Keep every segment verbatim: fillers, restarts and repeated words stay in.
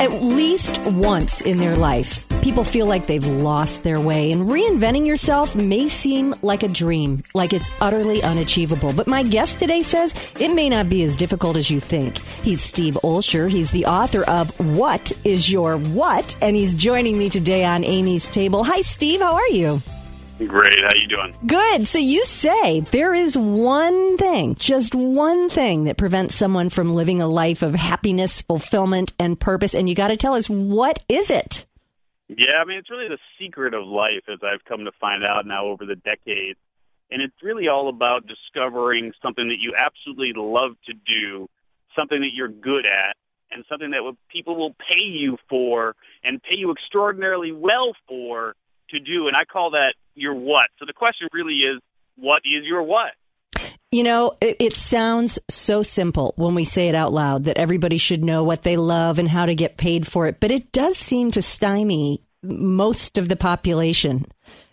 At least once in their life, people feel like they've lost their way, and reinventing yourself may seem like a dream, like it's utterly unachievable. But my guest today says it may not be as difficult as you think. He's Steve Olsher. He's the author of What is Your What? And he's joining me today on Amy's Table. Hi, Steve. How are you? Great. How you doing? Good. So you say there is one thing, just one thing that prevents someone from living a life of happiness, fulfillment, and purpose. And you got to tell us, what is it? Yeah, I mean, it's really the secret of life, as I've come to find out now over the decades. And it's really all about discovering something that you absolutely love to do, something that you're good at, and something that people will pay you for and pay you extraordinarily well for to do. And I call that your what. So the question really is, what is your what? You know, it, it sounds so simple when we say it out loud that everybody should know what they love and how to get paid for it. But it does seem to stymie most of the population.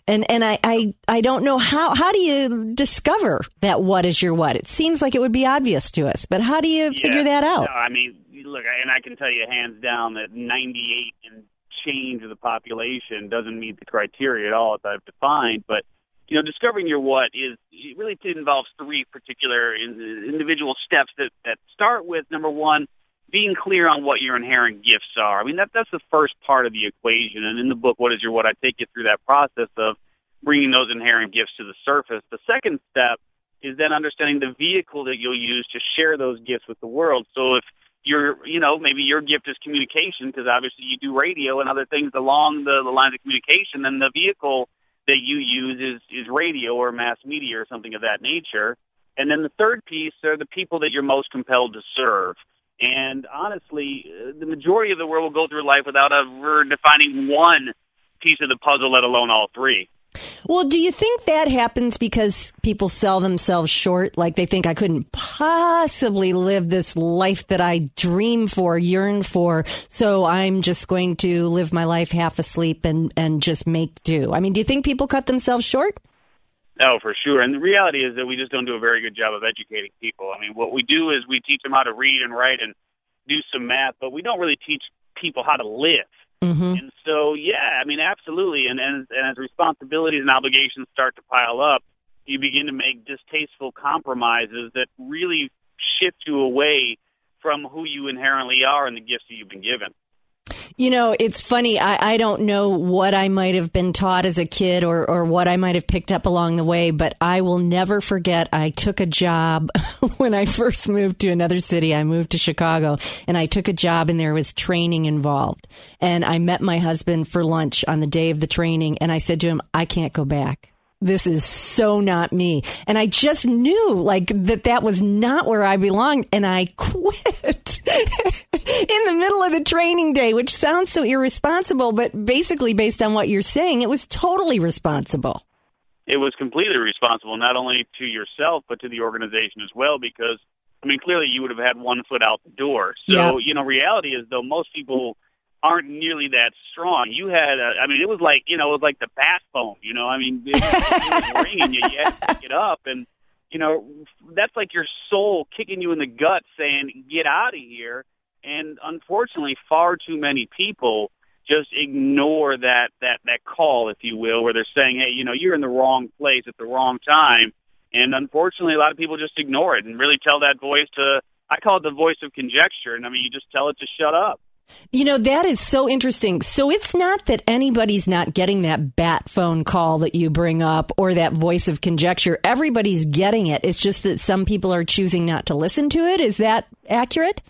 And and I, I, I don't know how, how do you discover that what is your what? It seems like it would be obvious to us, but how do you yeah, figure that out? No, I mean, look, and I can tell you hands down that ninety-eight and change of the population doesn't meet the criteria at all as I've defined, but you know, discovering your what is it really involves three particular individual steps that, that start with, number one, being clear on what your inherent gifts are. I mean, that that's the first part of the equation. And in the book, What is Your What?, I take you through that process of bringing those inherent gifts to the surface. The second step is then understanding the vehicle that you'll use to share those gifts with the world. So if you're, you know, maybe your gift is communication, because obviously you do radio and other things along the, the lines of communication, then the vehicle that you use is, is radio or mass media or something of that nature. And then the third piece are the people that you're most compelled to serve. And honestly, the majority of the world will go through life without ever defining one piece of the puzzle, let alone all three. Well, do you think that happens because people sell themselves short? Like they think I couldn't possibly live this life that I dream for, yearn for, so I'm just going to live my life half asleep and, and just make do. I mean, do you think people cut themselves short? No, for sure. And the reality is that we just don't do a very good job of educating people. I mean, what we do is we teach them how to read and write and do some math, but we don't really teach people how to live. Mm-hmm. And so, yeah, I mean, absolutely. And, and, and as responsibilities and obligations start to pile up, you begin to make distasteful compromises that really shift you away from who you inherently are and the gifts that you've been given. You know, it's funny. I, I don't know what I might have been taught as a kid or, or what I might have picked up along the way, but I will never forget I took a job when I first moved to another city. I moved to Chicago and I took a job and there was training involved. And I met my husband for lunch on the day of the training and I said to him, I can't go back. This is so not me. And I just knew like that that was not where I belonged. And I quit in the middle of the training day, which sounds so irresponsible. But basically, based on what you're saying, it was totally responsible. It was completely responsible, not only to yourself, but to the organization as well, because, I mean, clearly you would have had one foot out the door. So, yeah. You know, reality is, though, most people aren't nearly that strong. You had, a, I mean, it was like, you know, it was like the bat phone, you know, I mean, it, it was ringing you, you had to pick it up. And, you know, that's like your soul kicking you in the gut saying, get out of here. And unfortunately, far too many people just ignore that, that, that call, if you will, where they're saying, hey, you know, you're in the wrong place at the wrong time. And unfortunately, a lot of people just ignore it and really tell that voice to, I call it the voice of conjecture. And I mean, you just tell it to shut up. You know, that is so interesting. So it's not that anybody's not getting that bat phone call that you bring up or that voice of conjecture. Everybody's getting it. It's just that some people are choosing not to listen to it. Is that accurate?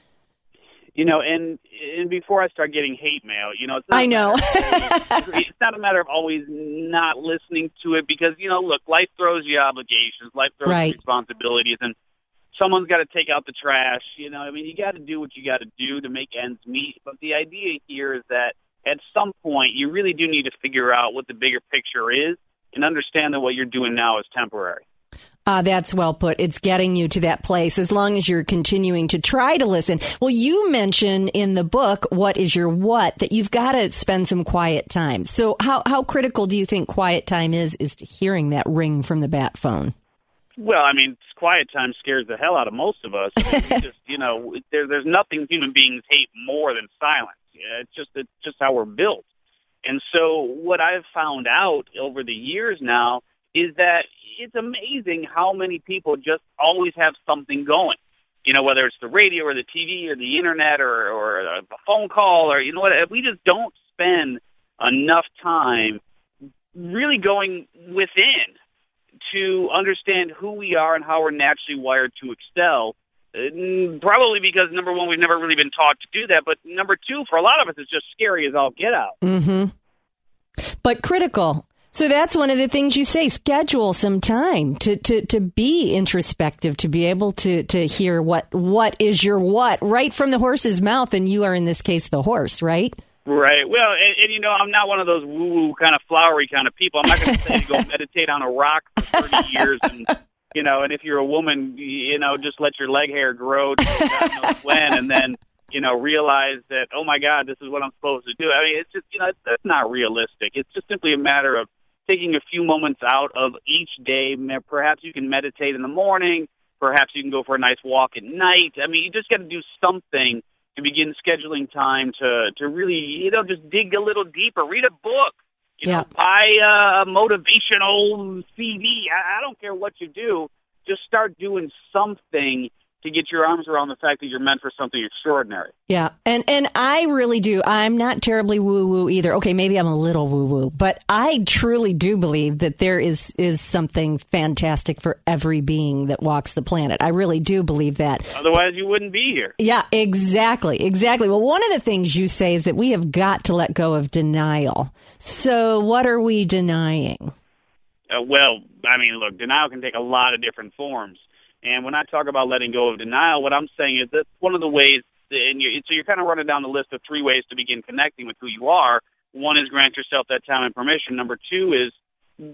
You know, and and before I start getting hate mail, you know, it's not I know. Always, it's not a matter of always not listening to it because, you know, look, life throws you obligations, life throws right. you responsibilities, and someone's got to take out the trash. You know, I mean, you got to do what you got to do to make ends meet. But the idea here is that at some point, you really do need to figure out what the bigger picture is and understand that what you're doing now is temporary. Uh, that's well put. It's getting you to that place as long as you're continuing to try to listen. Well, you mention in the book, What is Your What?, that you've got to spend some quiet time. So how, how critical do you think quiet time is, is to hearing that ring from the bat phone? Well, I mean, quiet time scares the hell out of most of us. It's just, you know, there, there's nothing human beings hate more than silence. It's just it's just how we're built. And so what I've found out over the years now is that it's amazing how many people just always have something going. You know, whether it's the radio or the T V or the internet or, or a phone call or, you know what, we just don't spend enough time really going within to understand who we are and how we're naturally wired to excel. Probably because, number one, we've never really been taught to do that. But number two, for a lot of us, it's just scary as all get out. Mm-hmm. But critical. So that's one of the things you say, schedule some time to, to, to be introspective, to be able to, to hear what what is your what right from the horse's mouth. And you are, in this case, the horse, right? Right. Well, and, and you know, I'm not one of those woo-woo kind of flowery kind of people. I'm not going to say go meditate on a rock for thirty years and... You know, and if you're a woman, you know, just let your leg hair grow till God knows when, and then, you know, realize that, oh, my God, this is what I'm supposed to do. I mean, it's just, you know, that's not realistic. It's just simply a matter of taking a few moments out of each day. Perhaps you can meditate in the morning. Perhaps you can go for a nice walk at night. I mean, you just got to do something to begin scheduling time to, to really, you know, just dig a little deeper, read a book. You know, yeah. buy a motivational C D. I don't care what you do. Just start doing something to get your arms around the fact that you're meant for something extraordinary. Yeah, and and I really do. I'm not terribly woo-woo either. Okay, maybe I'm a little woo-woo, but I truly do believe that there is, is something fantastic for every being that walks the planet. I really do believe that. Otherwise, you wouldn't be here. Yeah, exactly, exactly. Well, one of the things you say is that we have got to let go of denial. So what are we denying? Uh, well, I mean, look, denial can take a lot of different forms. And when I talk about letting go of denial, what I'm saying is that's one of the ways, and you're, so you're kind of running down the list of three ways to begin connecting with who you are. One is grant yourself that time and permission. Number two is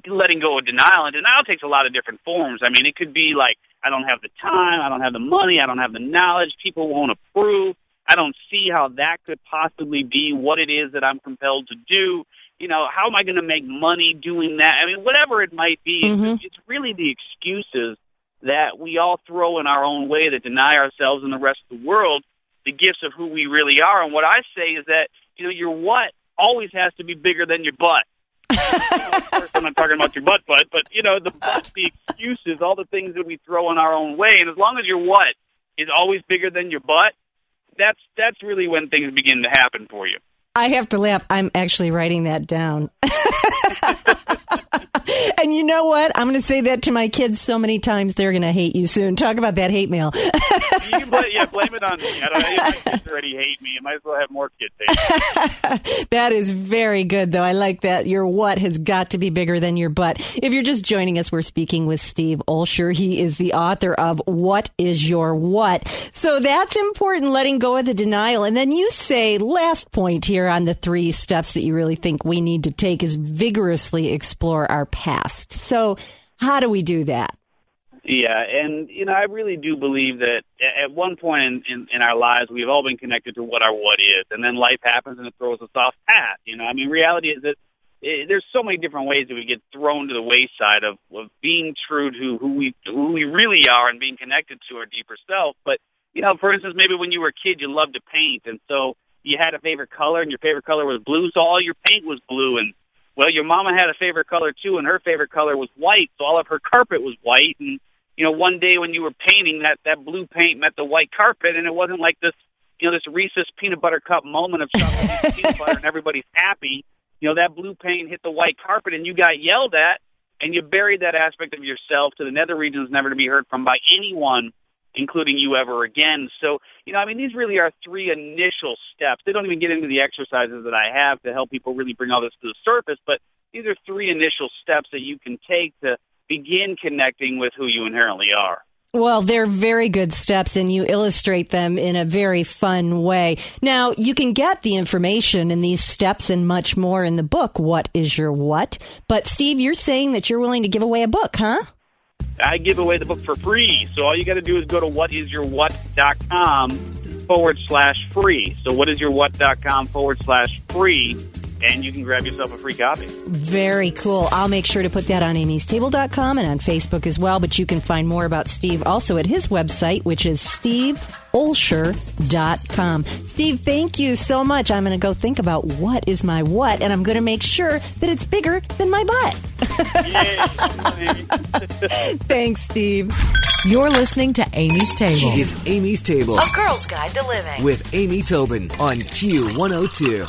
letting go of denial. And denial takes a lot of different forms. I mean, it could be like, I don't have the time, I don't have the money, I don't have the knowledge, people won't approve. I don't see how that could possibly be what it is that I'm compelled to do. You know, how am I going to make money doing that? I mean, whatever it might be, mm-hmm. it's, it's really the excuses that we all throw in our own way that deny ourselves and the rest of the world the gifts of who we really are. And what I say is that, you know, your what always has to be bigger than your butt. You know, of course, I'm not talking about your butt, butt, but, you know, the butt, the excuses, all the things that we throw in our own way. And as long as your what is always bigger than your butt, that's that's really when things begin to happen for you. I have to laugh. I'm actually writing that down. And you know what? I'm going to say that to my kids so many times, they're going to hate you soon. Talk about that hate mail. You blame, yeah, blame it on me. I don't know. My kids already hate me. I might as well have more kids hate me. That is very good, though. I like that. Your what has got to be bigger than your butt. If you're just joining us, we're speaking with Steve Olsher. He is the author of What is Your What? So that's important, letting go of the denial. And then you say, last point here on the three steps that you really think we need to take is vigorously explore our past. So how do we do that? Yeah, and, you know, I really do believe that at one point in, in, in our lives, we've all been connected to what our what is, and then life happens and it throws us off path. You know, I mean, reality is that it, there's so many different ways that we get thrown to the wayside of, of being true to who we, who we really are and being connected to our deeper self. But, you know, for instance, maybe when you were a kid, you loved to paint, and so you had a favorite color, and your favorite color was blue, so all your paint was blue, and well, your mama had a favorite color, too, and her favorite color was white, so all of her carpet was white. And, you know, one day when you were painting, that, that blue paint met the white carpet, and it wasn't like this, you know, this Reese's Peanut Butter Cup moment of chocolate peanut butter and everybody's happy. You know, that blue paint hit the white carpet, and you got yelled at, and you buried that aspect of yourself to the nether regions never to be heard from by anyone, including you ever again. So, you know, I mean, these really are three initial steps. They don't even get into the exercises that I have to help people really bring all this to the surface, but these are three initial steps that you can take to begin connecting with who you inherently are. Well, they're very good steps, and you illustrate them in a very fun way. Now, you can get the information in these steps and much more in the book, What is Your What? But, Steve, you're saying that you're willing to give away a book, huh? I give away the book for free, so all you got to do is go to whatisyourwhat.com forward slash free. So whatisyourwhat.com forward slash free and you can grab yourself a free copy. Very cool. I'll make sure to put that on amys table dot com and on Facebook as well, but you can find more about Steve also at his website, which is Steve Olsher dot com. Steve, thank you so much. I'm going to go think about what is my what, and I'm going to make sure that it's bigger than my butt. Yay. Thanks, Steve. You're listening to Amy's Table. It's Amy's Table, a girl's guide to living, with Amy Tobin on Q one oh two.